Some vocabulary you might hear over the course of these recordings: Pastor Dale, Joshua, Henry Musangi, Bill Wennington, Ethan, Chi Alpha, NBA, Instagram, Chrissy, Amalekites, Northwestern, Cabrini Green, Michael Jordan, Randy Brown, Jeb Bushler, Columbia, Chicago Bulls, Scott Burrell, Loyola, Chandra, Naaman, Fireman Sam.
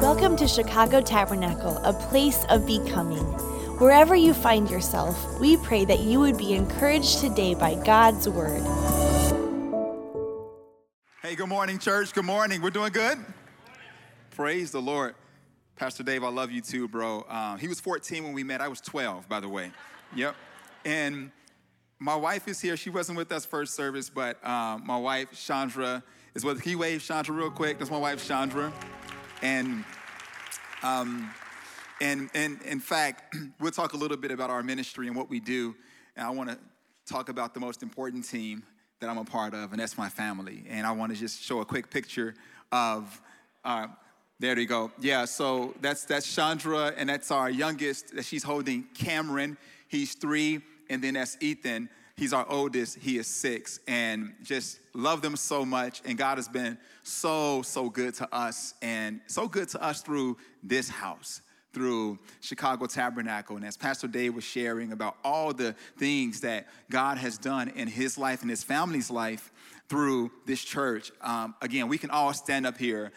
Welcome to Chicago Tabernacle, a place of becoming. Wherever you find yourself, we pray that you would be encouraged today by God's Word. Hey, good morning, church. Good morning. We're doing good? Praise the Lord. Pastor Dave, I love you too, bro. He was 14 when we met. I was 12, by the way. Yep. And my wife is here. She wasn't with us first service, but my wife, Chandra, is with us. Can you wave Chandra real quick? That's my wife, Chandra. And in fact, we'll talk a little bit about our ministry and what we do. And I want to talk about the most important team that I'm a part of, and that's my family. And I want to just show a quick picture of, there we go. Yeah, so that's Chandra, and that's our youngest that she's holding, Cameron. He's 3, and then that's Ethan. He's our oldest. He is 6, and just love them so much. And God has been so, so good to us, and so good to us through this house, through Chicago Tabernacle. And as Pastor Dave was sharing about all the things that God has done in his life and his family's life through this church, again, we can all stand up here,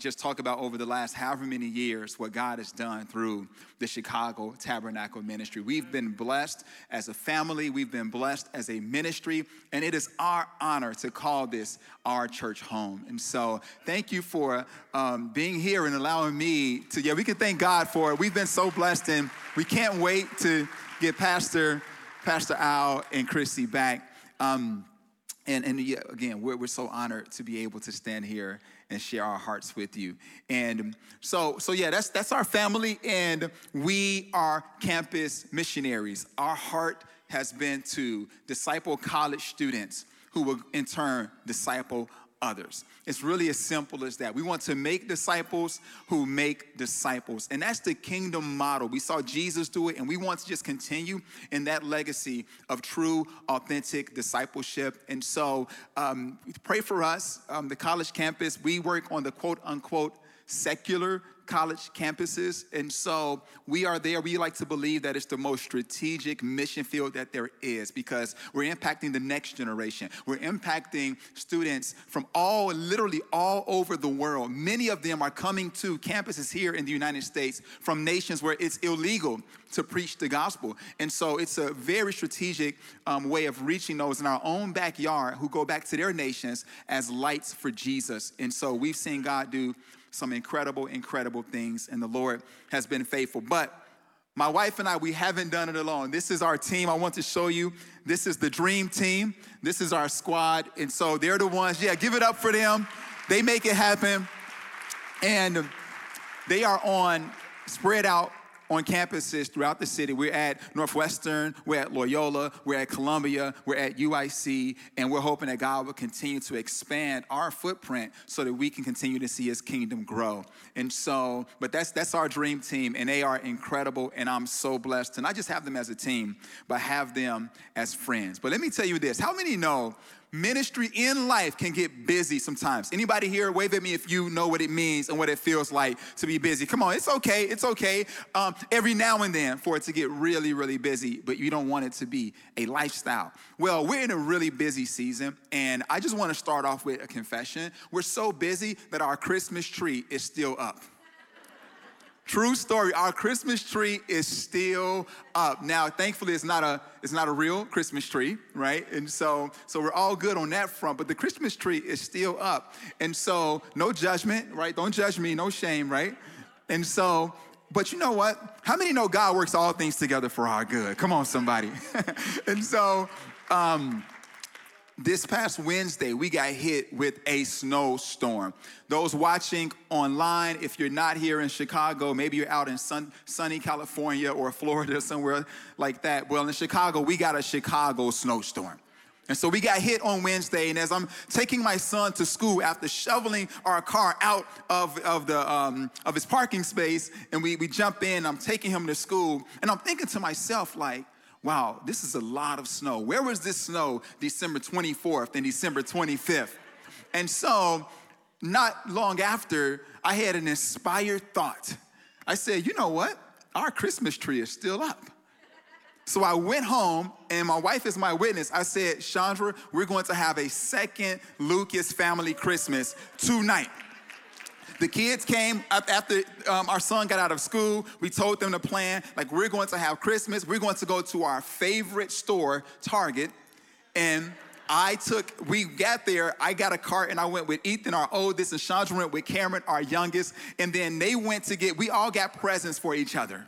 just talk about over the last however many years what God has done through the Chicago Tabernacle Ministry. We've been blessed as a family. We've been blessed as a ministry, and it is our honor to call this our church home. And so thank you for being here and allowing me to, we can thank God for it. We've been so blessed, and we can't wait to get Pastor Al and Chrissy back. And again, we're so honored to be able to stand here and share our hearts with you. And so that's our family, and we are campus missionaries. Our heart has been to disciple college students who will in turn disciple others. It's really as simple as that. We want to make disciples who make disciples. And that's the kingdom model. We saw Jesus do it, and we want to just continue in that legacy of true, authentic discipleship. And so pray for us, the college campus. We work on the quote-unquote secular college campuses. And so we are there. We like to believe that it's the most strategic mission field that there is, because we're impacting the next generation. We're impacting students from literally all over the world. Many of them are coming to campuses here in the United States from nations where it's illegal to preach the gospel. And so it's a very strategic way of reaching those in our own backyard who go back to their nations as lights for Jesus. And so we've seen God do some incredible, incredible things, and the Lord has been faithful. But my wife and I, we haven't done it alone. This is our team. I want to show you. This is the dream team. This is our squad. And so they're the ones. Yeah, give it up for them. They make it happen. And they are spread out on campuses throughout the city. We're at Northwestern, we're at Loyola, we're at Columbia, we're at UIC, and we're hoping that God will continue to expand our footprint so that we can continue to see his kingdom grow. And so, but that's our dream team, and they are incredible, and I'm so blessed. And I just have them as a team, but have them as friends. But let me tell you this. How many know ministry in life can get busy sometimes? Anybody here? Wave at me if you know what it means and what it feels like to be busy. Come on, it's okay. It's okay. Every now and then for it to get really, really busy, but you don't want it to be a lifestyle. Well, we're in a really busy season, and I just want to start off with a confession. We're so busy that our Christmas tree is still up. True story. Our Christmas tree is still up. Now, thankfully, it's not a real Christmas tree, right? And so we're all good on that front. But the Christmas tree is still up, and so no judgment, right? Don't judge me, no shame, right? And so, but you know what? How many know God works all things together for our good? Come on, somebody. And so, this past Wednesday, we got hit with a snowstorm. Those watching online, if you're not here in Chicago, maybe you're out in sunny California or Florida, somewhere like that. Well, in Chicago, we got a Chicago snowstorm. And so we got hit on Wednesday, and as I'm taking my son to school after shoveling our car out of his parking space, and we jump in, I'm taking him to school, and I'm thinking to myself, like, wow, this is a lot of snow. Where was this snow December 24th and December 25th? And so not long after, I had an inspired thought. I said, you know what? Our Christmas tree is still up. So I went home, and my wife is my witness. I said, Chandra, we're going to have a second Lucas family Christmas tonight. The kids came up after our son got out of school. We told them the plan, like, we're going to have Christmas. We're going to go to our favorite store, Target. And we got there, I got a cart, and I went with Ethan, our oldest, and Chandra went with Cameron, our youngest. And then they went to we all got presents for each other.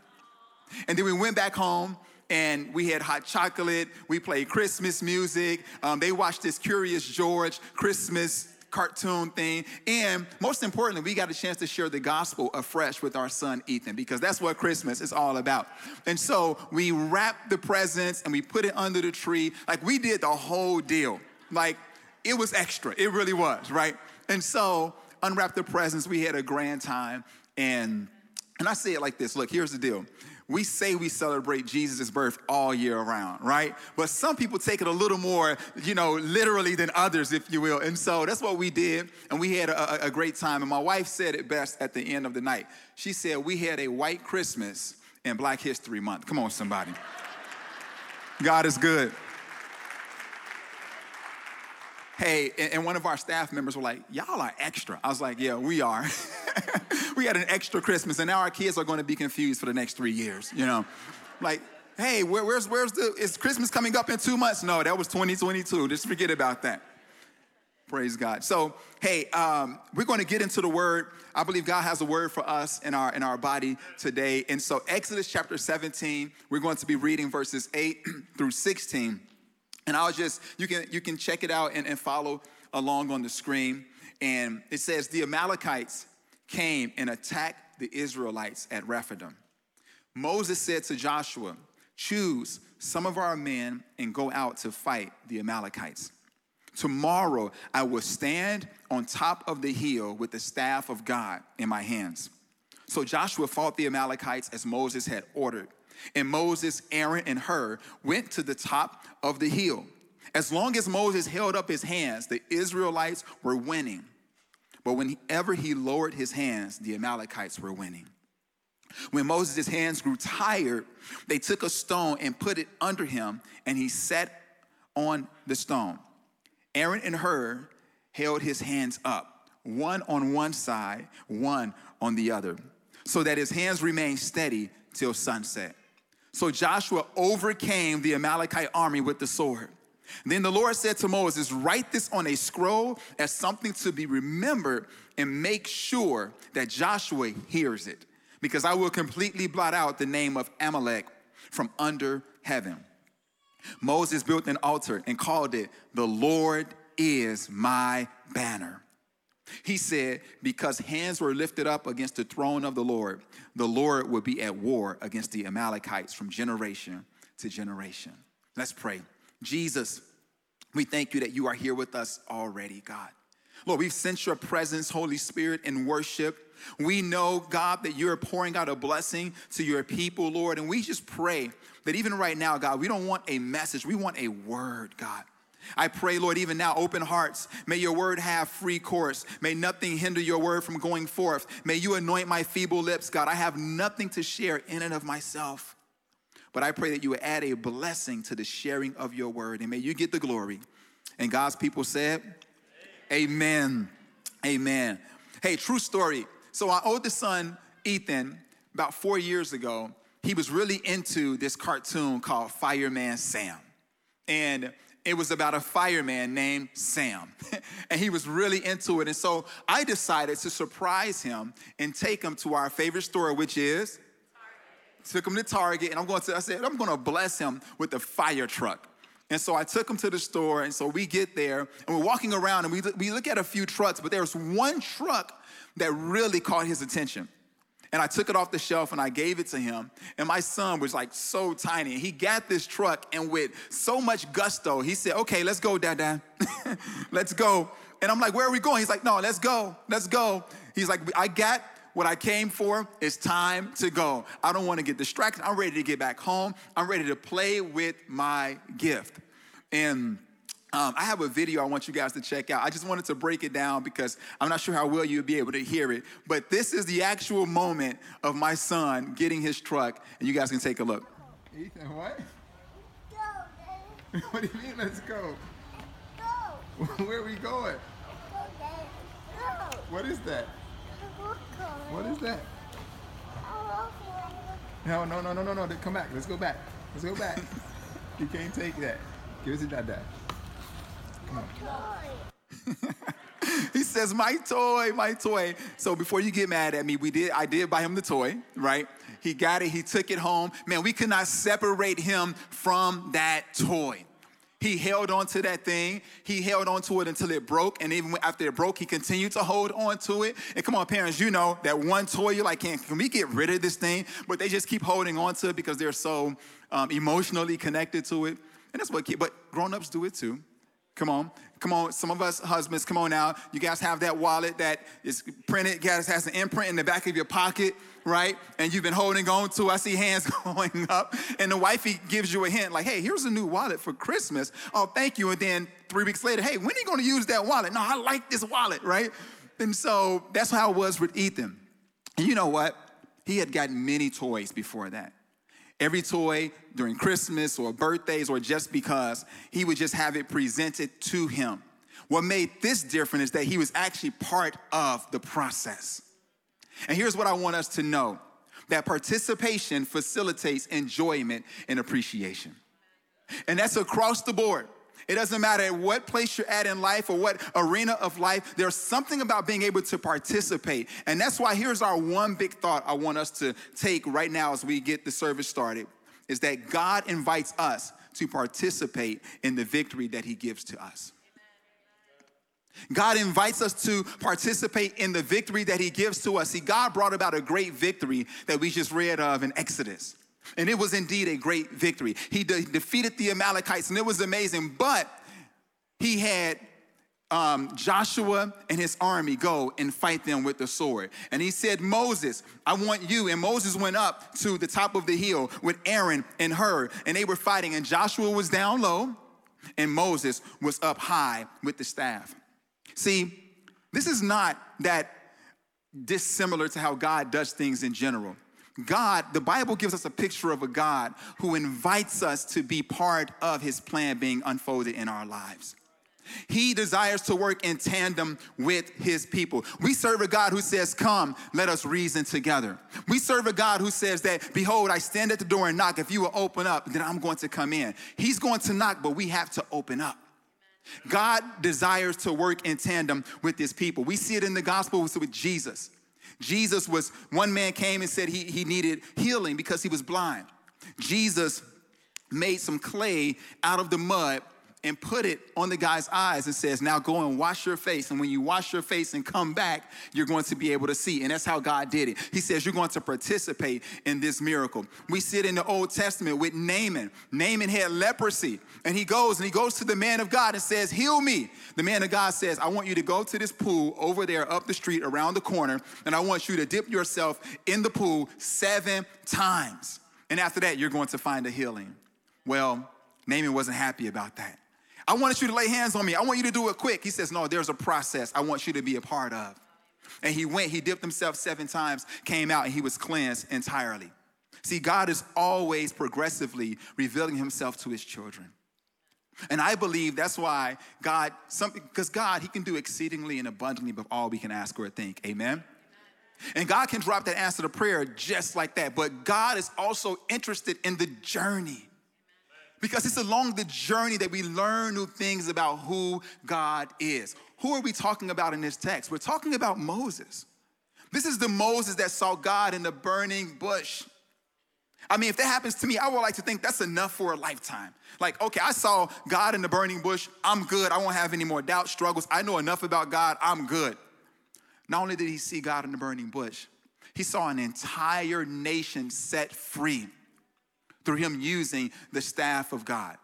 And then we went back home, and we had hot chocolate. We played Christmas music. They watched this Curious George Christmas cartoon thing. And most importantly, we got a chance to share the gospel afresh with our son, Ethan, because that's what Christmas is all about. And so we wrapped the presents and we put it under the tree. Like, we did the whole deal. Like, it was extra. It really was, right? And so unwrapped the presents. We had a grand time. And I say it like this. Look, here's the deal. We say we celebrate Jesus' birth all year around, right? But some people take it a little more, literally than others, if you will. And so that's what we did, and we had a great time. And my wife said it best at the end of the night. She said, we had a white Christmas and Black History Month. Come on, somebody. God is good. Hey, and one of our staff members were like, y'all are extra. I was like, yeah, we are. We had an extra Christmas, and now our kids are going to be confused for the next 3 years, Like, hey, is Christmas coming up in 2 months? No, that was 2022. Just forget about that. Praise God. So, hey, we're going to get into the word. I believe God has a word for us in our body today. And so Exodus chapter 17, we're going to be reading verses 8 through 16. And I'll just, you can check it out and follow along on the screen. And it says, the Amalekites came and attacked the Israelites at Rephidim. Moses said to Joshua, choose some of our men and go out to fight the Amalekites. Tomorrow I will stand on top of the hill with the staff of God in my hands. So Joshua fought the Amalekites as Moses had ordered. And Moses, Aaron, and Hur went to the top of the hill. As long as Moses held up his hands, the Israelites were winning. But whenever he lowered his hands, the Amalekites were winning. When Moses' hands grew tired, they took a stone and put it under him, and he sat on the stone. Aaron and Hur held his hands up, one on one side, one on the other, so that his hands remained steady till sunset. So Joshua overcame the Amalekite army with the sword. Then the Lord said to Moses, write this on a scroll as something to be remembered and make sure that Joshua hears it, because I will completely blot out the name of Amalek from under heaven. Moses built an altar and called it, the Lord is my banner. He said, because hands were lifted up against the throne of the Lord will be at war against the Amalekites from generation to generation. Let's pray. Jesus, we thank you that you are here with us already, God. Lord, we've sensed your presence, Holy Spirit, in worship. We know, God, that you're pouring out a blessing to your people, Lord. And we just pray that even right now, God, we don't want a message. We want a word, God. I pray, Lord, even now, open hearts. May your word have free course. May nothing hinder your word from going forth. May you anoint my feeble lips, God. I have nothing to share in and of myself. But I pray that you would add a blessing to the sharing of your word. And may you get the glory. And God's people said, amen. Amen. Hey, true story. So our oldest son, Ethan, about 4 years ago, he was really into this cartoon called Fireman Sam. And it was about a fireman named Sam, and he was really into it. And so I decided to surprise him and take him to our favorite store, which is? Target. Took him to Target, and I'm going to bless him with a fire truck. And so I took him to the store, and so we get there, and we're walking around, and we look at a few trucks, but there was one truck that really caught his attention. And I took it off the shelf and I gave it to him. And my son was like so tiny. He got this truck and with so much gusto, he said, okay, let's go, Dada. Let's go. And I'm like, where are we going? He's like, no, let's go. Let's go. He's like, I got what I came for. It's time to go. I don't want to get distracted. I'm ready to get back home. I'm ready to play with my gift. And I have a video I want you guys to check out. I just wanted to break it down because I'm not sure how well you'll be able to hear it. But this is the actual moment of my son getting his truck, and you guys can take a look. Ethan, what? Go, Daddy. What do you mean, let's go? Let's go. Where are we going? Let's go, Daddy. Go. What is that? What is that? No. Come back. Let's go back. You can't take that. Give us your dada. Come on. He says, my toy. So before you get mad at me, I did buy him the toy, right? He got it. He took it home. Man, we could not separate him from that toy. He held on to that thing. He held on to it until it broke. And even after it broke, he continued to hold on to it. And come on, parents, you know that one toy, you're like, can we get rid of this thing? But they just keep holding on to it because they're so emotionally connected to it. And that's what kids, but grown-ups do it too. Come on. Some of us husbands, come on now. You guys have that wallet that is printed. You guys has an imprint in the back of your pocket, right? And you've been holding on to. I see hands going up. And the wifey gives you a hint like, hey, here's a new wallet for Christmas. Oh, thank you. And then 3 weeks later, hey, when are you going to use that wallet? No, I like this wallet, right? And so that's how it was with Ethan. And you know what? He had gotten many toys before that. Every toy during Christmas or birthdays or just because, he would just have it presented to him. What made this different is that he was actually part of the process. And here's what I want us to know, that participation facilitates enjoyment and appreciation. And that's across the board. It doesn't matter what place you're at in life or what arena of life, there's something about being able to participate. And that's why here's our one big thought I want us to take right now as we get the service started, is that God invites us to participate in the victory that he gives to us. God invites us to participate in the victory that he gives to us. See, God brought about a great victory that we just read of in Exodus. And it was indeed a great victory. He defeated the Amalekites, and it was amazing. But he had Joshua and his army go and fight them with the sword. And he said, Moses, I want you. And Moses went up to the top of the hill with Aaron and Hur, and they were fighting. And Joshua was down low, and Moses was up high with the staff. See, this is not that dissimilar to how God does things in general. God, the Bible gives us a picture of a God who invites us to be part of his plan being unfolded in our lives. He desires to work in tandem with his people. We serve a God who says, come, let us reason together. We serve a God who says that, behold, I stand at the door and knock. If you will open up, then I'm going to come in. He's going to knock, but we have to open up. God desires to work in tandem with his people. We see it in the gospel with Jesus. Jesus was, one man came and said he needed healing because he was blind. Jesus made some clay out of the mud and put it on the guy's eyes and says, now go and wash your face. And when you wash your face and come back, you're going to be able to see. And that's how God did it. He says, you're going to participate in this miracle. We see it in the Old Testament with Naaman. Naaman had leprosy. And he goes to the man of God and says, heal me. The man of God says, I want you to go to this pool over there up the street around the corner. And I want you to dip yourself in the pool 7 times. And after that, you're going to find a healing. Well, Naaman wasn't happy about that. I wanted you to lay hands on me. I want you to do it quick. He says, no, there's a process I want you to be a part of. And he went, he dipped himself 7 times, came out, and he was cleansed entirely. See, God is always progressively revealing himself to his children. And I believe that's why God, he can do exceedingly and abundantly above all we can ask or think. Amen? And God can drop that answer to prayer just like that. But God is also interested in the journey. Because it's along the journey that we learn new things about who God is. Who are we talking about in this text? We're talking about Moses. This is the Moses that saw God in the burning bush. I mean, if that happens to me, I would like to think that's enough for a lifetime. Like, okay, I saw God in the burning bush. I'm good. I won't have any more doubts, struggles. I know enough about God. I'm good. Not only did he see God in the burning bush, he saw an entire nation set free through him using the staff of God.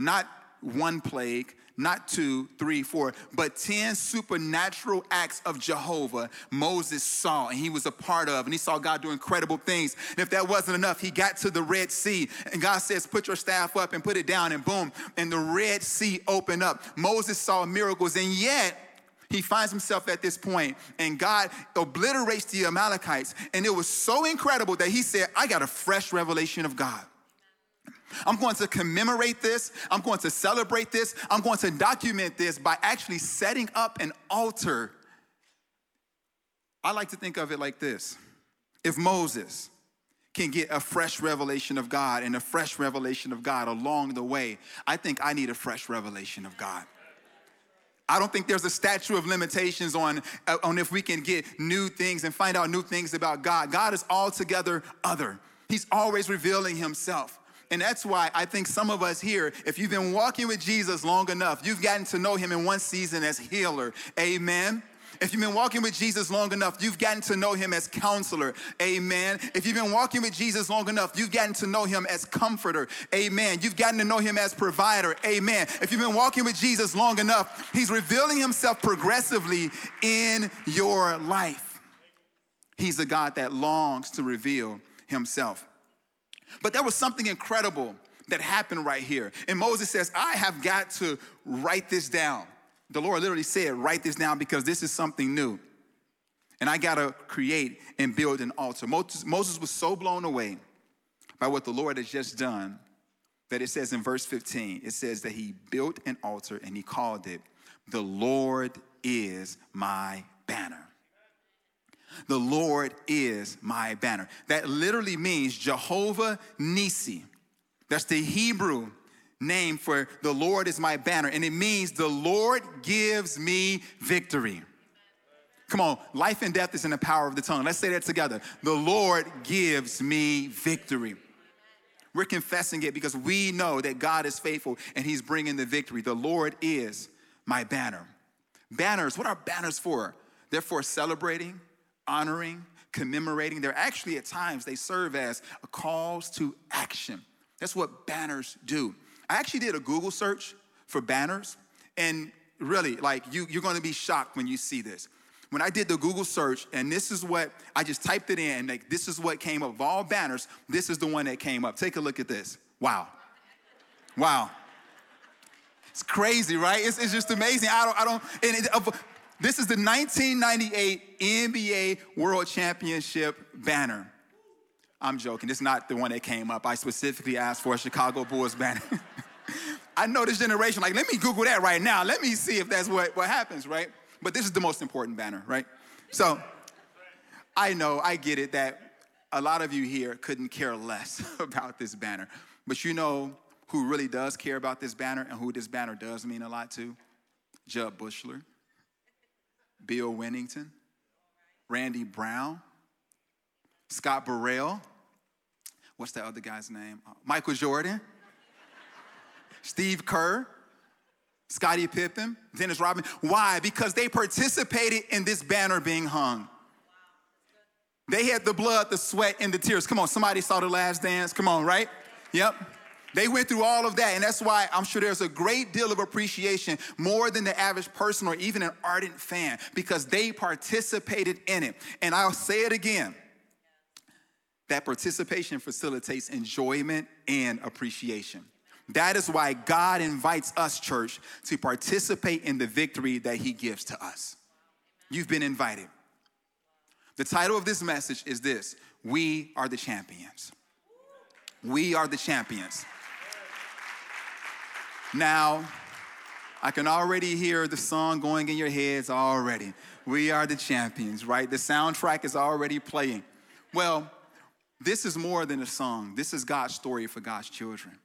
Not 1 plague, not 2, 3, 4, but 10 supernatural acts of Jehovah Moses saw and he was a part of, and he saw God do incredible things. And if that wasn't enough, he got to the Red Sea, and God says, put your staff up and put it down, and boom, and the Red Sea opened up. Moses saw miracles, and yet he finds himself at this point, and God obliterates the Amalekites, and it was so incredible that he said, I got a fresh revelation of God. I'm going to commemorate this. I'm going to celebrate this. I'm going to document this by actually setting up an altar I like to think of it like this. If Moses can get a fresh revelation of God and a fresh revelation of God along the way, I think I need a fresh revelation of God. I don't think there's a statute of limitations on if we can get new things and find out new things about God. God is altogether other. He's always revealing himself. And that's why I think some of us here, if you've been walking with Jesus long enough, you've gotten to know him in one season as healer. Amen. If you've been walking with Jesus long enough, you've gotten to know him as counselor. Amen. If you've been walking with Jesus long enough, you've gotten to know him as comforter. Amen. You've gotten to know him as provider. Amen. If you've been walking with Jesus long enough, he's revealing himself progressively in your life. He's a God that longs to reveal himself. But there was something incredible that happened right here. And Moses says, I have got to write this down. The Lord literally said, write this down because this is something new. And I got to create and build an altar. Moses was so blown away by what the Lord has just done that it says in verse 15, it says that he built an altar and he called it, the Lord is my banner. The Lord is my banner. That literally means Jehovah Nisi. That's the Hebrew name for the Lord is my banner. And it means the Lord gives me victory. Come on, life and death is in the power of the tongue. Let's say that together. The Lord gives me victory. We're confessing it because we know that God is faithful and he's bringing the victory. The Lord is my banner. Banners, what are banners for? They're for celebrating, honoring, commemorating. They're actually at times, they serve as a calls to action. That's what banners do. I actually did a Google search for banners, and really, like, you're going to be shocked when you see this. When I did the Google search, and this is what, I just typed it in, like, this is what came up. Of all banners, this is the one that came up. Take a look at this. Wow. Wow. It's crazy, right? It's just amazing. This is the 1998 NBA World Championship banner. I'm joking. It's not the one that came up. I specifically asked for a Chicago Bulls banner. I know this generation, like, let me Google that right now. Let me see if that's what happens, right? But this is the most important banner, right? So I know, I get it that a lot of you here couldn't care less about this banner. But you know who really does care about this banner and who this banner does mean a lot to? Jeb Bushler. Bill Wennington, Randy Brown, Scott Burrell, what's that other guy's name? Michael Jordan, Steve Kerr, Scottie Pippen, Dennis Rodman. Why? Because they participated in this banner being hung. They had the blood, the sweat, and the tears. Come on, somebody saw The Last Dance. Come on, right? Yep. They went through all of that, and that's why I'm sure there's a great deal of appreciation, more than the average person or even an ardent fan, because they participated in it. And I'll say it again, that participation facilitates enjoyment and appreciation. That is why God invites us, church, to participate in the victory that he gives to us. You've been invited. The title of this message is this: We are the champions. We are the champions. Now, I can already hear the song going in your heads already. We are the champions, right? The soundtrack is already playing. Well, this is more than a song. This is God's story for God's children.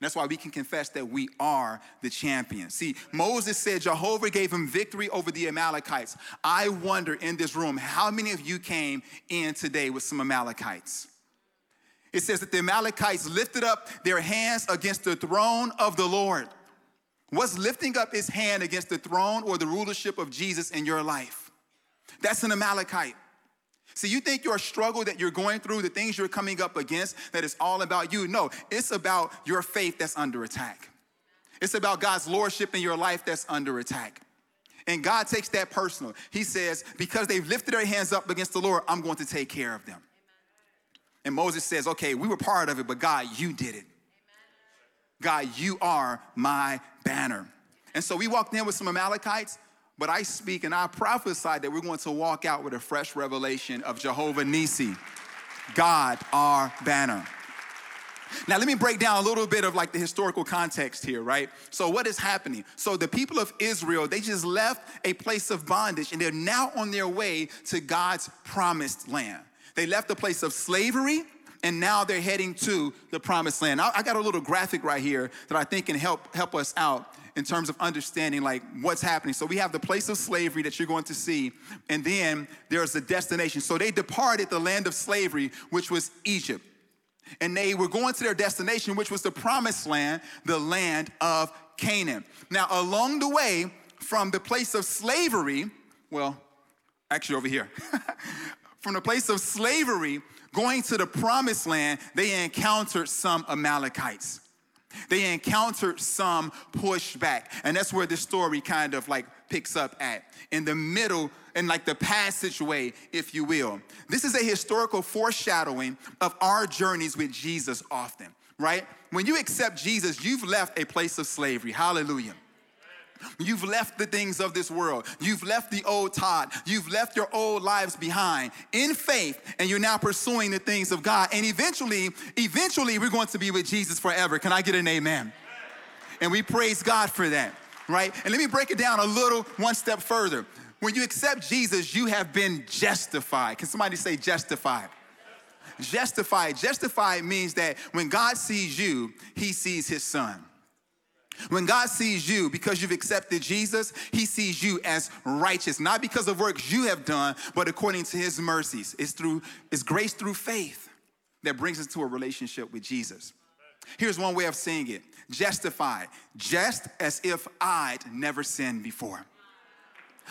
That's why we can confess that we are the champions. See, Moses said Jehovah gave him victory over the Amalekites. I wonder in this room, how many of you came in today with some Amalekites? It says that the Amalekites lifted up their hands against the throne of the Lord. What's lifting up his hand against the throne or the rulership of Jesus in your life? That's an Amalekite. See, you think your struggle that you're going through, the things you're coming up against, that it's all about you. No, it's about your faith that's under attack. It's about God's lordship in your life that's under attack. And God takes that personal. He says, because they've lifted their hands up against the Lord, I'm going to take care of them. And Moses says, okay, we were part of it, but God, you did it. Amen. God, you are my banner. And so we walked in with some Amalekites, but I speak and I prophesy that we're going to walk out with a fresh revelation of Jehovah Nisi, God, our banner. Now, let me break down a little bit of like the historical context here, right? So what is happening? So the people of Israel, they just left a place of bondage and they're now on their way to God's promised land. They left a place of slavery and now they're heading to the promised land. I got a little graphic right here that I think can help us out in terms of understanding like what's happening. So we have the place of slavery that you're going to see, and then there's the destination. So they departed the land of slavery, which was Egypt. And they were going to their destination, which was the promised land, the land of Canaan. Now, along the way from the place of slavery, well, actually over here, from the place of slavery going to the promised land, they encountered some Amalekites. They encountered some pushback. And that's where the story kind of like picks up at, in the middle, in like the passageway, if you will. This is a historical foreshadowing of our journeys with Jesus often, right? When you accept Jesus, you've left a place of slavery. Hallelujah. You've left the things of this world. You've left the old Todd. You've left your old lives behind in faith, and you're now pursuing the things of God. And eventually we're going to be with Jesus forever. Can I get an amen? And we praise God for that, right? And let me break it down a little one step further. When you accept Jesus, you have been justified. Can somebody say justified? Justified. Justified means that when God sees you, he sees his son. When God sees you, because you've accepted Jesus, he sees you as righteous, not because of works you have done, but according to his mercies. It's through his grace through faith that brings us to a relationship with Jesus. Here's one way of saying it. Justified, just as if I'd never sinned before.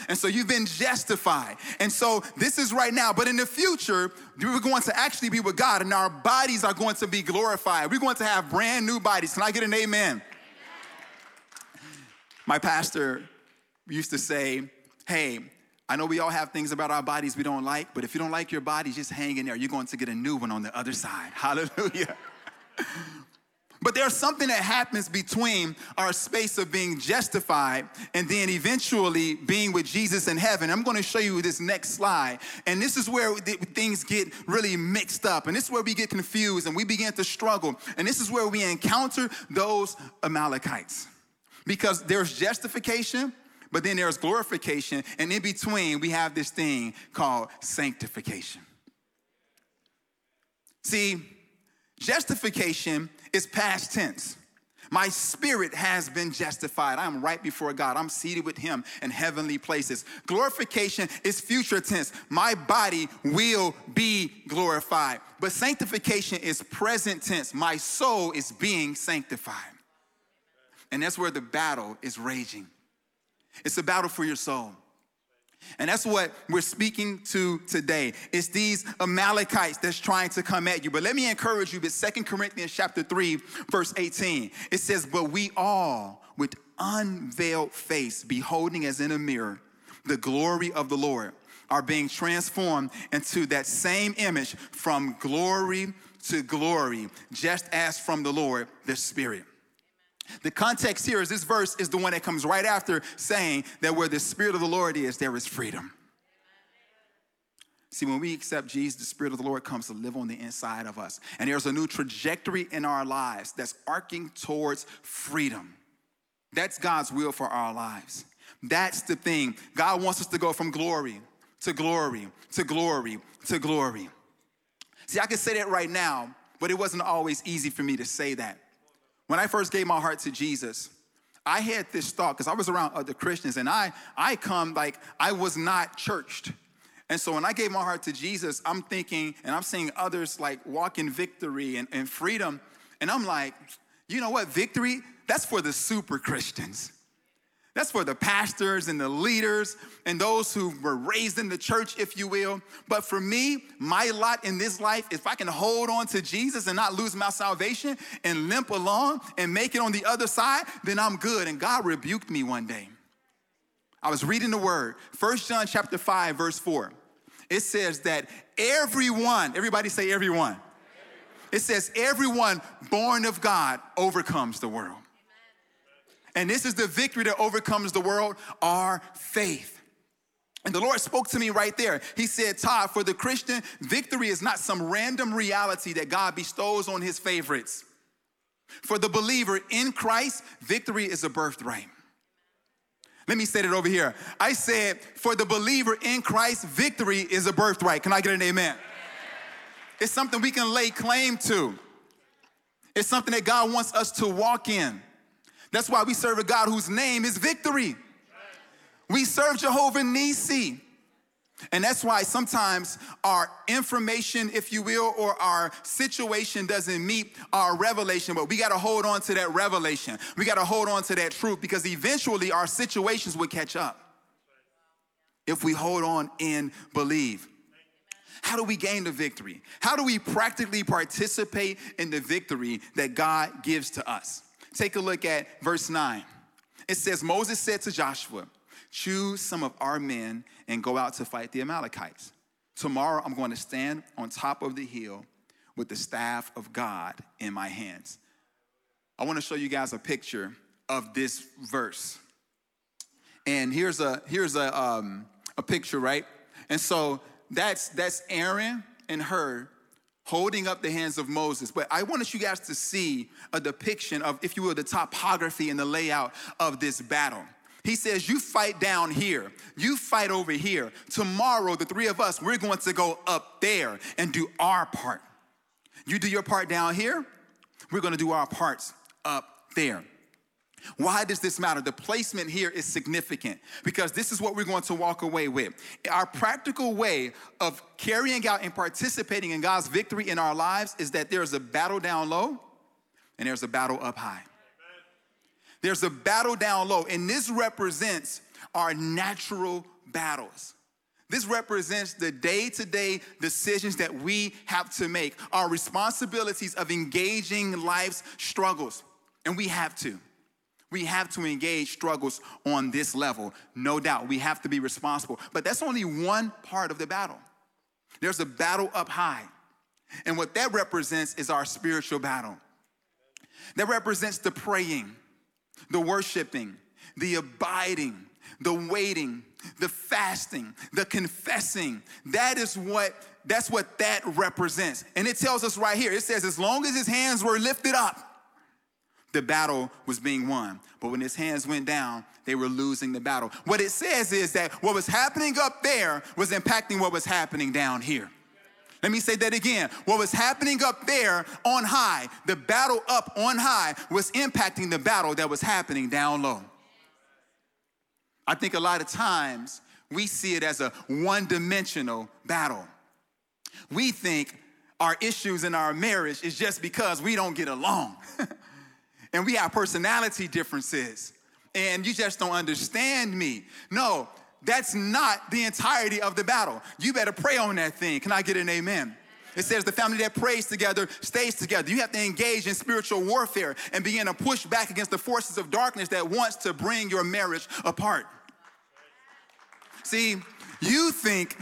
And so you've been justified. And so this is right now. But in the future, we're going to actually be with God, and our bodies are going to be glorified. We're going to have brand new bodies. Can I get an amen? My pastor used to say, hey, I know we all have things about our bodies we don't like, but if you don't like your body, just hang in there. You're going to get a new one on the other side. Hallelujah. But there's something that happens between our space of being justified and then eventually being with Jesus in heaven. I'm going to show you this next slide. And this is where things get really mixed up. And this is where we get confused and we begin to struggle. And this is where we encounter those Amalekites. Because there's justification, but then there's glorification. And in between, we have this thing called sanctification. See, justification is past tense. My spirit has been justified. I am right before God. I'm seated with him in heavenly places. Glorification is future tense. My body will be glorified. But sanctification is present tense. My soul is being sanctified. And that's where the battle is raging. It's a battle for your soul. And that's what we're speaking to today. It's these Amalekites that's trying to come at you. But let me encourage you with 2 Corinthians chapter 3, verse 18. It says, but we all with unveiled face, beholding as in a mirror, the glory of the Lord, are being transformed into that same image from glory to glory, just as from the Lord, the Spirit. The context here is this verse is the one that comes right after saying that where the Spirit of the Lord is, there is freedom. See, when we accept Jesus, the Spirit of the Lord comes to live on the inside of us. And there's a new trajectory in our lives that's arcing towards freedom. That's God's will for our lives. That's the thing. God wants us to go from glory to glory to glory to glory. See, I can say that right now, but it wasn't always easy for me to say that. When I first gave my heart to Jesus, I had this thought, because I was around other Christians, and I was not churched. And so when I gave my heart to Jesus, I'm thinking, and I'm seeing others like walk in victory and freedom. And I'm like, you know what, victory, that's for the super Christians. That's for the pastors and the leaders and those who were raised in the church, if you will. But for me, my lot in this life, if I can hold on to Jesus and not lose my salvation and limp along and make it on the other side, then I'm good. And God rebuked me one day. I was reading the word. 1 John chapter 5, verse 4. It says that everybody say everyone. It says everyone born of God overcomes the world. And this is the victory that overcomes the world, our faith. And the Lord spoke to me right there. He said, Todd, for the Christian, victory is not some random reality that God bestows on his favorites. For the believer in Christ, victory is a birthright. Let me say that over here. I said, for the believer in Christ, victory is a birthright. Can I get an amen? Amen. It's something we can lay claim to. It's something that God wants us to walk in. That's why we serve a God whose name is victory. We serve Jehovah Nisi. And that's why sometimes our information, if you will, or our situation doesn't meet our revelation, but we got to hold on to that revelation. We got to hold on to that truth, because eventually our situations will catch up if we hold on and believe. How do we gain the victory? How do we practically participate in the victory that God gives to us? Take a look at verse 9. It says, Moses said to Joshua, choose some of our men and go out to fight the Amalekites. Tomorrow I'm going to stand on top of the hill with the staff of God in my hands. I want to show you guys a picture of this verse. And here's a picture, right? And so that's Aaron and Hur holding up the hands of Moses. But I wanted you guys to see a depiction of, if you will, the topography and the layout of this battle. He says, you fight down here. You fight over here. Tomorrow, the three of us, we're going to go up there and do our part. You do your part down here. We're going to do our parts up there. Why does this matter? The placement here is significant, because this is what we're going to walk away with. Our practical way of carrying out and participating in God's victory in our lives is that there's a battle down low and there's a battle up high. There's a battle down low, and this represents our natural battles. This represents the day-to-day decisions that we have to make, our responsibilities of engaging life's struggles. And we have to. We have to engage struggles on this level, no doubt. We have to be responsible. But that's only one part of the battle. There's a battle up high, and what that represents is our spiritual battle. That represents the praying, the worshiping, the abiding, the waiting, the fasting, the confessing. That's what that represents. And it tells us right here, it says, as long as his hands were lifted up, the battle was being won. But when his hands went down, they were losing the battle. What it says is that what was happening up there was impacting what was happening down here. Let me say that again. What was happening up there on high, the battle up on high, was impacting the battle that was happening down low. I think a lot of times we see it as a one-dimensional battle. We think our issues in our marriage is just because we don't get along. And we have personality differences. And you just don't understand me. No. That's not the entirety of the battle. You better pray on that thing. Can I get an amen? It says the family that prays together stays together. You have to engage in spiritual warfare and begin to push back against the forces of darkness that wants to bring your marriage apart. See, you think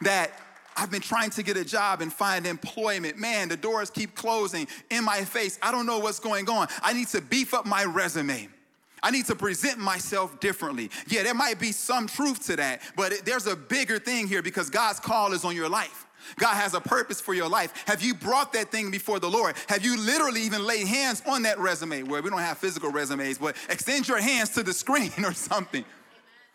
that I've been trying to get a job and find employment. Man, the doors keep closing in my face. I don't know what's going on. I need to beef up my resume. I need to present myself differently. Yeah, there might be some truth to that, but there's a bigger thing here, because God's call is on your life. God has a purpose for your life. Have you brought that thing before the Lord? Have you literally even laid hands on that resume? Well, we don't have physical resumes, but extend your hands to the screen or something.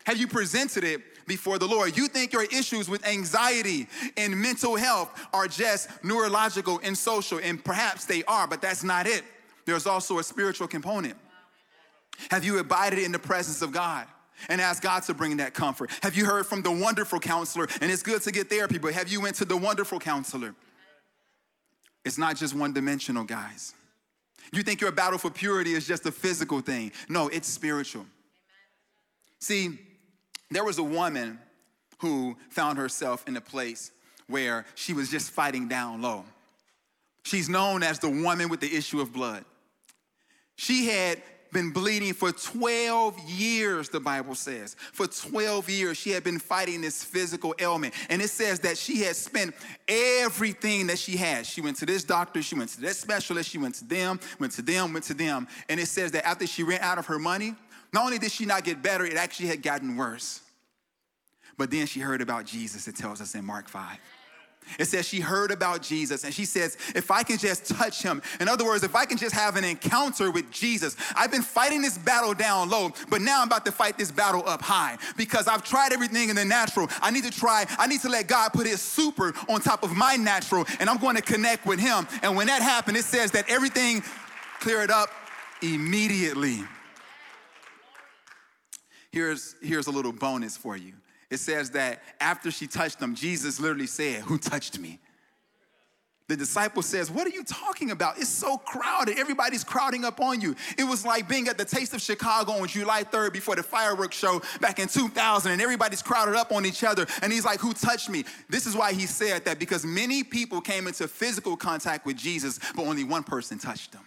Have you presented it before the Lord? You think your issues with anxiety and mental health are just neurological and social, and perhaps they are, but that's not it. There's also a spiritual component. Have you abided in the presence of God and asked God to bring that comfort? Have you heard from the wonderful counselor? And it's good to get therapy, but have you went to the wonderful counselor? It's not just one-dimensional, guys. You think your battle for purity is just a physical thing. No, it's spiritual. See, there was a woman who found herself in a place where she was just fighting down low. She's known as the woman with the issue of blood. She had been bleeding for 12 years, the Bible says. For 12 years, she had been fighting this physical ailment. And it says that she had spent everything that she had. She went to this doctor, she went to this specialist, she went to them, went to them, went to them. And it says that after she ran out of her money, not only did she not get better, it actually had gotten worse. But then she heard about Jesus, it tells us in Mark 5. It says she heard about Jesus and she says, if I can just touch him. In other words, if I can just have an encounter with Jesus. I've been fighting this battle down low, but now I'm about to fight this battle up high because I've tried everything in the natural. I need to let God put his super on top of my natural, and I'm going to connect with him. And when that happened, it says that everything cleared up immediately. Here's a little bonus for you. It says that after she touched him, Jesus literally said, "Who touched me?" The disciple says, "What are you talking about? It's so crowded. Everybody's crowding up on you." It was like being at the Taste of Chicago on July 3rd before the fireworks show back in 2000, and everybody's crowded up on each other. And he's like, "Who touched me?" This is why he said that, because many people came into physical contact with Jesus, but only one person touched him.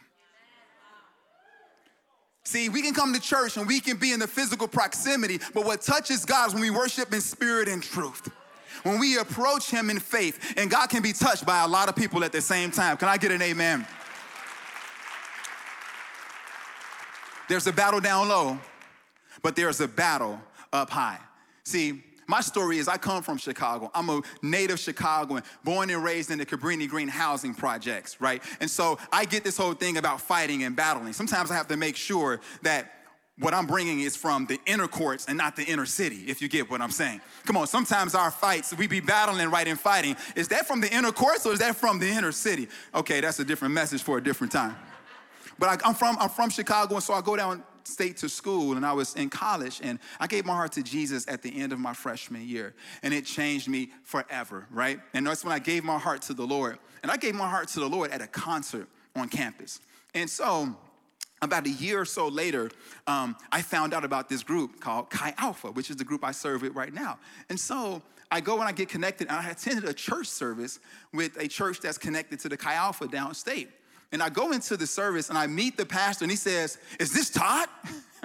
See, we can come to church and we can be in the physical proximity, but what touches God is when we worship in spirit and truth. When we approach him in faith, and God can be touched by a lot of people at the same time. Can I get an amen? There's a battle down low, but there's a battle up high. See, my story is I come from Chicago. I'm a native Chicagoan, born and raised in the Cabrini Green housing projects, right? And so I get this whole thing about fighting and battling. Sometimes I have to make sure that what I'm bringing is from the inner courts and not the inner city, if you get what I'm saying. Come on, sometimes our fights, we be battling, right, and fighting. Is that from the inner courts or is that from the inner city? Okay, that's a different message for a different time. But I'm from Chicago, and so I go down state to school, and I was in college, and I gave my heart to Jesus at the end of my freshman year, and it changed me forever, right? And that's when I gave my heart to the Lord, and I gave my heart to the Lord at a concert on campus. And so about a year or so later, I found out about this group called Chi Alpha, which is the group I serve with right now. And so I go and I get connected, and I attended a church service with a church that's connected to the Chi Alpha downstate. And I go into the service and I meet the pastor, and he says, "Is this Todd?"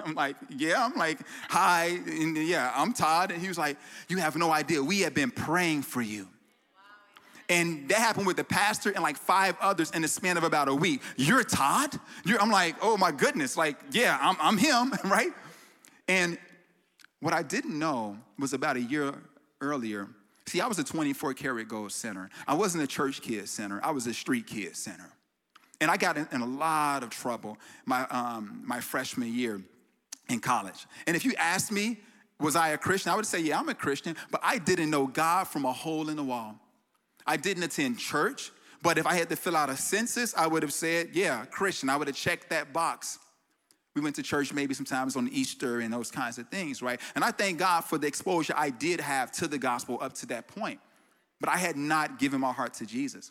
I'm like, "Yeah." I'm like, "Hi, and yeah, I'm Todd." And he was like, "You have no idea. We have been praying for you." Wow. And that happened with the pastor and like 5 others in the span of about a week. "You're Todd?" I'm like, "Oh my goodness." Like, yeah, I'm him, right? And what I didn't know was about a year earlier, see, I was a 24-karat gold sinner. I wasn't a church kid sinner. I was a street kid sinner. And I got in a lot of trouble my freshman year in college. And if you asked me, was I a Christian? I would say, yeah, I'm a Christian, but I didn't know God from a hole in the wall. I didn't attend church, but if I had to fill out a census, I would have said, yeah, Christian. I would have checked that box. We went to church maybe sometimes on Easter and those kinds of things, right? And I thank God for the exposure I did have to the gospel up to that point, but I had not given my heart to Jesus.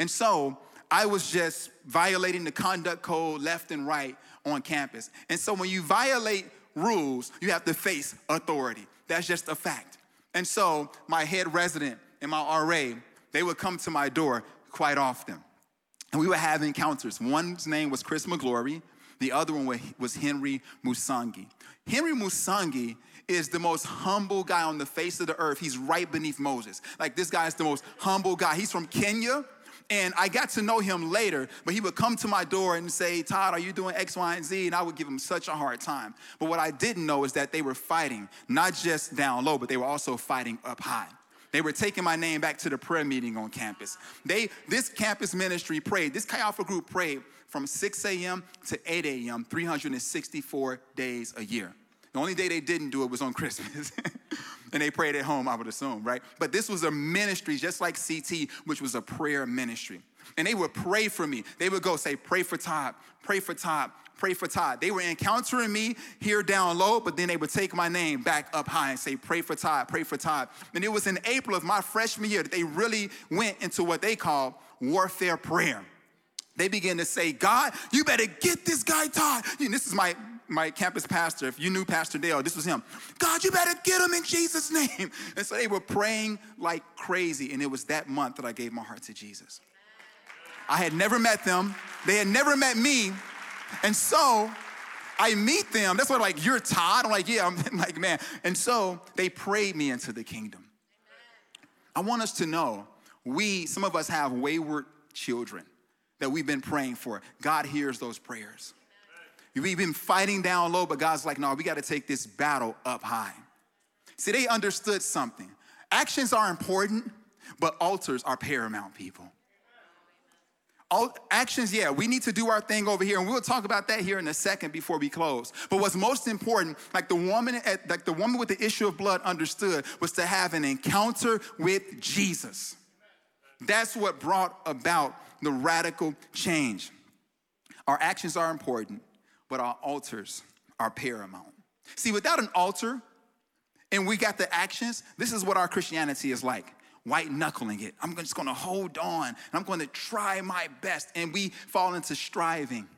And so I was just violating the conduct code left and right on campus. And so when you violate rules, you have to face authority. That's just a fact. And so my head resident and my RA, they would come to my door quite often. And we would have encounters. One's name was Chris McGlory. The other one was Henry Musangi. Henry Musangi is the most humble guy on the face of the earth. He's right beneath Moses. Like, this guy is the most humble guy. He's from Kenya. And I got to know him later, but he would come to my door and say, "Todd, are you doing X, Y, and Z?" And I would give him such a hard time. But what I didn't know is that they were fighting, not just down low, but they were also fighting up high. They were taking my name back to the prayer meeting on campus. This campus ministry prayed, this Chi Alpha group prayed from 6 a.m. to 8 a.m., 364 days a year. The only day they didn't do it was on Christmas. And they prayed at home, I would assume, right? But this was a ministry just like CT, which was a prayer ministry. And they would pray for me. They would go say, "Pray for Todd, pray for Todd, pray for Todd." They were encountering me here down low, but then they would take my name back up high and say, "Pray for Todd, pray for Todd." And it was in April of my freshman year that they really went into what they call warfare prayer. They began to say, "God, you better get this guy Todd." And this is my campus pastor. If you knew Pastor Dale, this was him. "God, you better get him in Jesus' name." And so they were praying like crazy. And it was that month that I gave my heart to Jesus. I had never met them. They had never met me. And so I meet them. That's why I'm like, "You're Todd?" I'm like, "Yeah." I'm like, "Man." And so they prayed me into the kingdom. I want us to know, some of us have wayward children that we've been praying for. God hears those prayers. We've been fighting down low, but God's like, "No, we got to take this battle up high." See, they understood something. Actions are important, But altars are paramount, people. Actions, yeah, we need to do our thing over here, and we'll talk about that here in a second before we close. But what's most important, like the woman with the issue of blood understood, was to have an encounter with Jesus. That's what brought about the radical change. Our actions are important, but our altars are paramount. See, without an altar, and we got the actions, this is what our Christianity is like. White-knuckling it. I'm just going to hold on, and I'm going to try my best. And we fall into striving,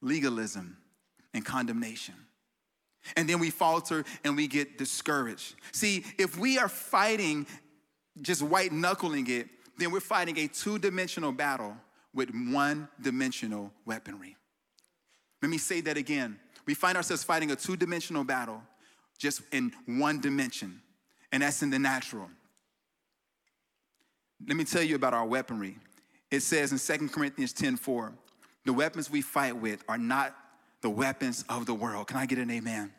legalism, and condemnation. And then we falter, and we get discouraged. See, if we are fighting just white-knuckling it, then we're fighting a two-dimensional battle with one-dimensional weaponry. Let me say that again. We find ourselves fighting a two-dimensional battle just in one dimension, and that's in the natural. Let me tell you about our weaponry. It says in 2 Corinthians 10:4, the weapons we fight with are not the weapons of the world. Can I get an amen? Amen.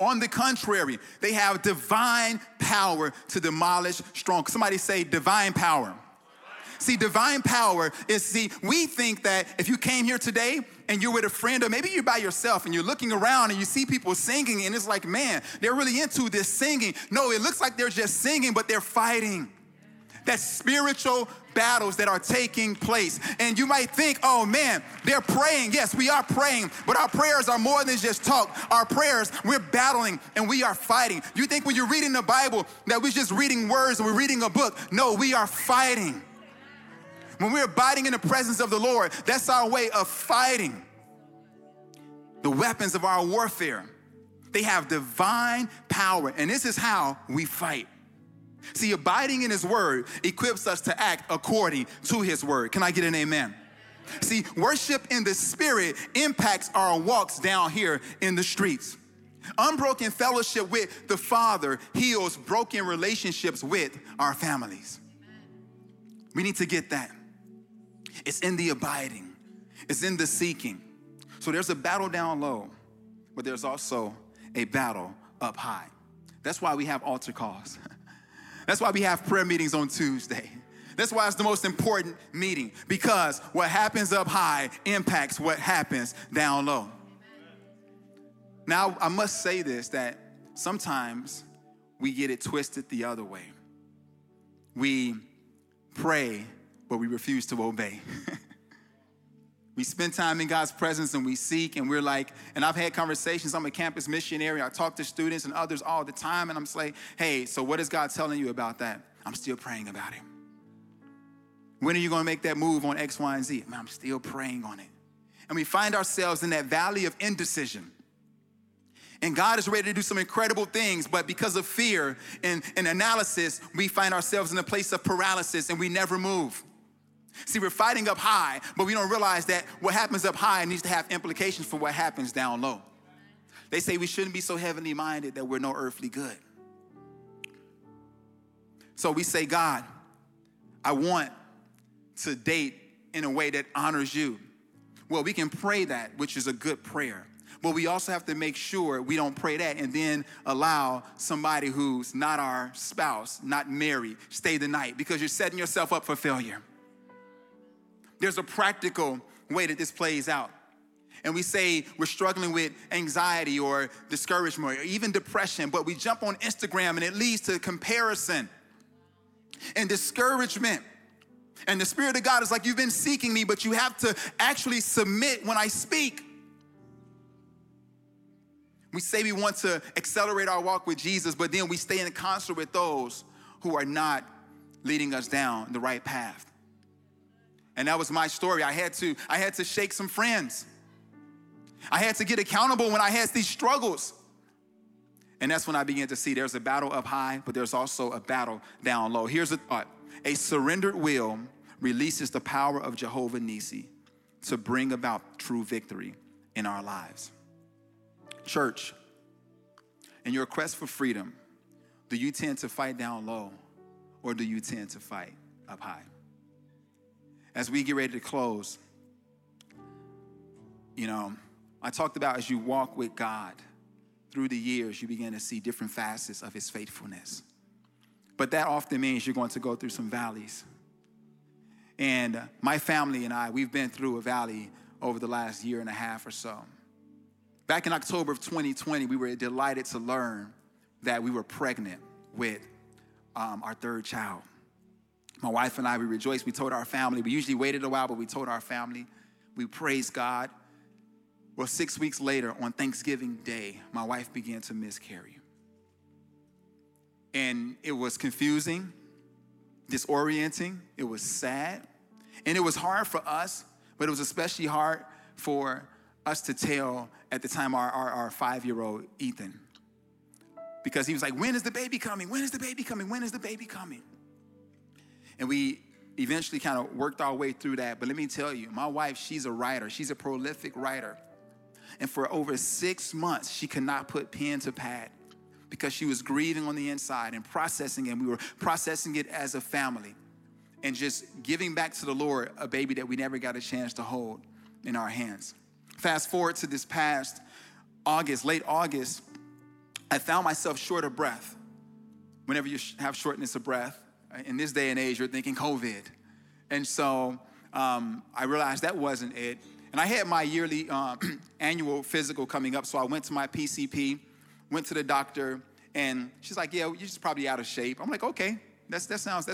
On the contrary, they have divine power to demolish strong. Somebody say divine power. Divine. See, divine power is, we think that if you came here today and you're with a friend, or maybe you're by yourself and you're looking around and you see people singing and it's like, man, they're really into this singing. No, it looks like they're just singing, but they're fighting. That's spiritual battles that are taking place. And you might think, oh man, they're praying. Yes, we are praying, but our prayers are more than just talk. Our prayers, we're battling and we are fighting. You think when you're reading the Bible that we're just reading words and we're reading a book. No, we are fighting. When we're abiding in the presence of the Lord, that's our way of fighting. The weapons of our warfare, they have divine power. And this is how we fight. See, abiding in his word equips us to act according to his word. Can I get an amen? See, worship in the spirit impacts our walks down here in the streets. Unbroken fellowship with the Father heals broken relationships with our families. We need to get that. It's in the abiding. It's in the seeking. So there's a battle down low, but there's also a battle up high. That's why we have altar calls. That's why we have prayer meetings on Tuesday. That's why it's the most important meeting, because what happens up high impacts what happens down low. Amen. Now, I must say this, that sometimes we get it twisted the other way. We pray, but we refuse to obey. We spend time in God's presence and we seek, and we're like, and I've had conversations. I'm a campus missionary. I talk to students and others all the time. And I'm just like, hey, so what is God telling you about that? I'm still praying about it. When are you going to make that move on X, Y, and Z? Man, I'm still praying on it. And we find ourselves in that valley of indecision. And God is ready to do some incredible things, but because of fear and analysis, we find ourselves in a place of paralysis and we never move. See, we're fighting up high, but we don't realize that what happens up high needs to have implications for what happens down low. They say we shouldn't be so heavenly minded that we're no earthly good. So we say, God, I want to date in a way that honors you. Well, we can pray that, which is a good prayer. But we also have to make sure we don't pray that and then allow somebody who's not our spouse, not married, stay the night, because you're setting yourself up for failure. There's a practical way that this plays out. And we say we're struggling with anxiety or discouragement or even depression, but we jump on Instagram and it leads to comparison and discouragement. And the Spirit of God is like, you've been seeking me, but you have to actually submit when I speak. We say we want to accelerate our walk with Jesus, but then we stay in concert with those who are not leading us down the right path. And that was my story. I had to shake some friends. I had to get accountable when I had these struggles. And that's when I began to see there's a battle up high, but there's also a battle down low. Here's a thought. A surrendered will releases the power of Jehovah Nisi to bring about true victory in our lives. Church, in your quest for freedom, do you tend to fight down low, or do you tend to fight up high? As we get ready to close, I talked about as you walk with God through the years, you begin to see different facets of his faithfulness. But that often means you're going to go through some valleys. And my family and I, we've been through a valley over the last year and a half or so. Back in October of 2020, we were delighted to learn that we were pregnant with our third child. My wife and I, we rejoiced. We told our family. We usually waited a while, but we told our family. We praised God. Well, 6 weeks later, on Thanksgiving Day, my wife began to miscarry. And it was confusing, disorienting. It was sad. And it was hard for us, but it was especially hard for us to tell, at the time, our 5-year-old Ethan. Because he was like, when is the baby coming? When is the baby coming? When is the baby coming? And we eventually kind of worked our way through that. But let me tell you, my wife, she's a writer. She's a prolific writer. And for over 6 months, she could not put pen to pad because she was grieving on the inside and processing it. We were processing it as a family and just giving back to the Lord a baby that we never got a chance to hold in our hands. Fast forward to this past August, late August, I found myself short of breath. Whenever you have shortness of breath, in this day and age, you're thinking COVID. And so I realized that wasn't it. And I had my yearly annual physical coming up, so I went to my PCP, went to the doctor, and she's like, yeah, you're just probably out of shape. I'm like, okay, that's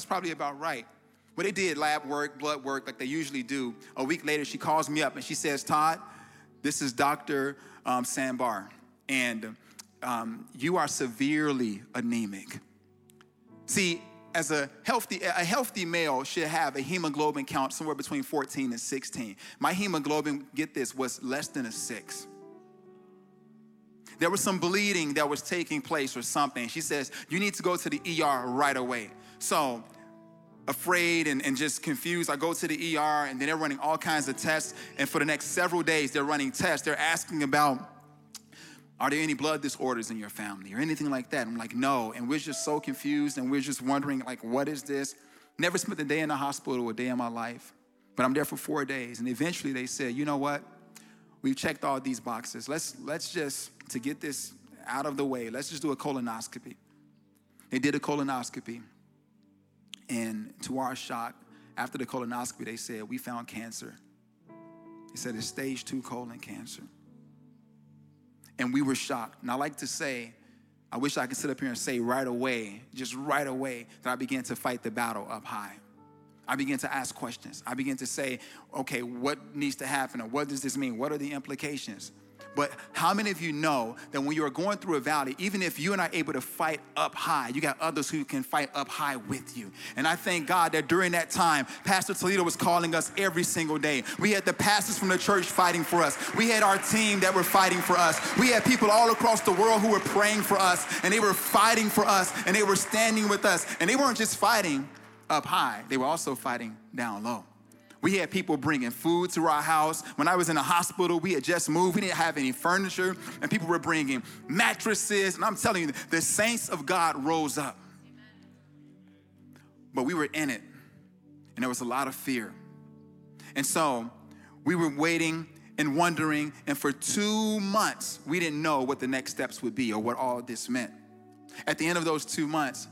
probably about right. Well, they did lab work, blood work, like they usually do. A week later, she calls me up, and she says, Todd, this is Dr. Sambar, and you are severely anemic. See, as a healthy male should have a hemoglobin count somewhere between 14 and 16. My hemoglobin, get this, was less than 6. There was some bleeding that was taking place or something. She says, you need to go to the ER right away. So afraid and just confused, I go to the ER, and then they're running all kinds of tests. And for the next several days, they're running tests. They're asking about, are there any blood disorders in your family or anything like that? I'm like, no. And we're just so confused, and we're just wondering, like, what is this? Never spent a day in the hospital, a day in my life, but I'm there for 4 days. And eventually they said, you know what? We've checked all these boxes. Let's just, to get this out of the way, let's just do a colonoscopy. They did a colonoscopy. And to our shock, after the colonoscopy, they said, we found cancer. They said it's stage 2 colon cancer. And we were shocked. And I like to say, I wish I could sit up here and say right away, just right away, that I began to fight the battle up high. I began to ask questions. I began to say, okay, what needs to happen? Or what does this mean? What are the implications? But how many of you know that when you are going through a valley, even if you are not able to fight up high, you got others who can fight up high with you? And I thank God that during that time, Pastor Toledo was calling us every single day. We had the pastors from the church fighting for us. We had our team that were fighting for us. We had people all across the world who were praying for us, and they were fighting for us, and they were standing with us. And they weren't just fighting up high. They were also fighting down low. We had people bringing food to our house. When I was in the hospital, we had just moved. We didn't have any furniture, and people were bringing mattresses. And I'm telling you, the saints of God rose up. Amen. But we were in it, and there was a lot of fear. And so we were waiting and wondering, and for 2 months, we didn't know what the next steps would be or what all this meant. At the end of those 2 months,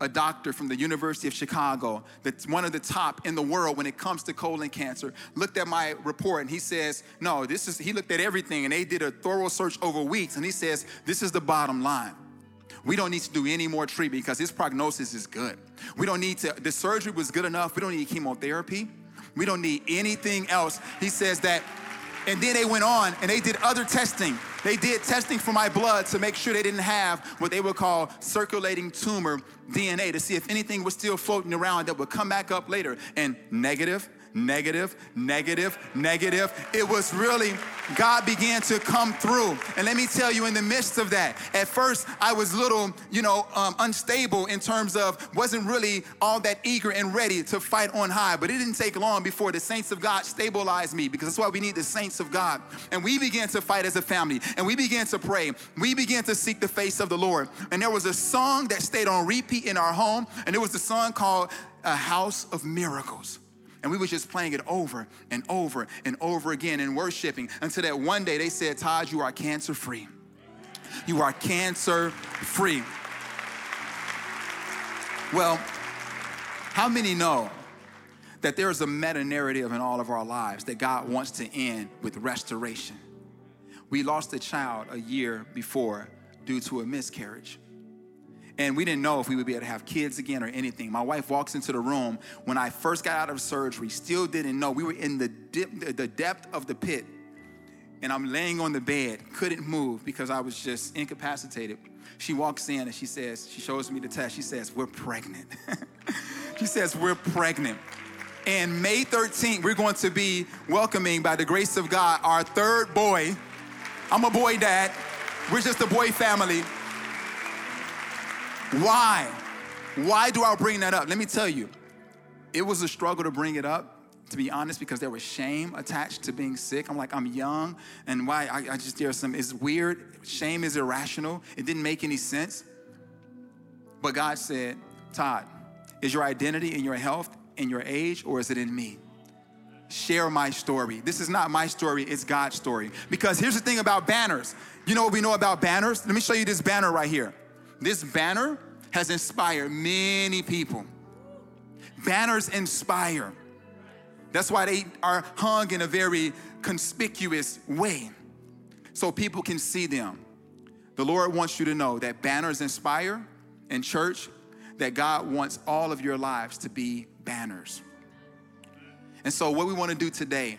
a doctor from the University of Chicago, that's one of the top in the world when it comes to colon cancer, looked at my report, and he says, no, this is, he looked at everything, and they did a thorough search over weeks, and he says, this is the bottom line. We don't need to do any more treatment because his prognosis is good. We don't need to, the surgery was good enough. We don't need chemotherapy. We don't need anything else. He says that. And then they went on and they did other testing. They did testing for my blood to make sure they didn't have what they would call circulating tumor DNA, to see if anything was still floating around that would come back up later. And negative. It was really, God began to come through. And let me tell you, in the midst of that, at first I was little, unstable in terms of wasn't really all that eager and ready to fight on high. But it didn't take long before the saints of God stabilized me, because that's why we need the saints of God. And we began to fight as a family. And we began to pray. We began to seek the face of the Lord. And there was a song that stayed on repeat in our home. And it was a song called A House of Miracles. And we were just playing it over and over and over again and worshiping, until that one day they said, Todd, you are cancer free. You are cancer free. Well, how many know that there is a meta-narrative in all of our lives that God wants to end with restoration? We lost a child a year before due to a miscarriage. And we didn't know if we would be able to have kids again or anything. My wife walks into the room when I first got out of surgery, still didn't know. We were in the depth of the pit. And I'm laying on the bed, couldn't move because I was just incapacitated. She walks in and she says, she shows me the test. She says, we're pregnant. She says, we're pregnant. And May 13th, we're going to be welcoming, by the grace of God, our third boy. I'm a boy dad. We're just a boy family. Why? Why do I bring that up? Let me tell you, it was a struggle to bring it up, to be honest, because there was shame attached to being sick. I'm like, I'm young, and why? It's weird. Shame is irrational. It didn't make any sense. But God said, Todd, is your identity in your health, in your age, or is it in me? Share my story. This is not my story, it's God's story. Because here's the thing about banners. You know what we know about banners? Let me show you this banner right here. This banner has inspired many people. Banners inspire. That's why they are hung in a very conspicuous way, so people can see them. The Lord wants you to know that banners inspire in church, that God wants all of your lives to be banners. And so what we want to do today,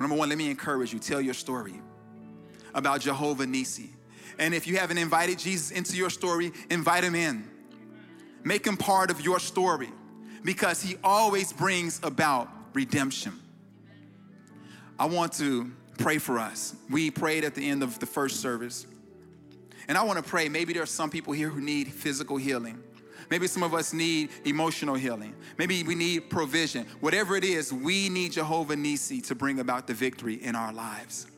number one, let me encourage you, tell your story about Jehovah Nisi. And if you haven't invited Jesus into your story, invite him in. Make him part of your story, because he always brings about redemption. I want to pray for us. We prayed at the end of the first service. And I want to pray. Maybe there are some people here who need physical healing. Maybe some of us need emotional healing. Maybe we need provision. Whatever it is, we need Jehovah Nisi to bring about the victory in our lives.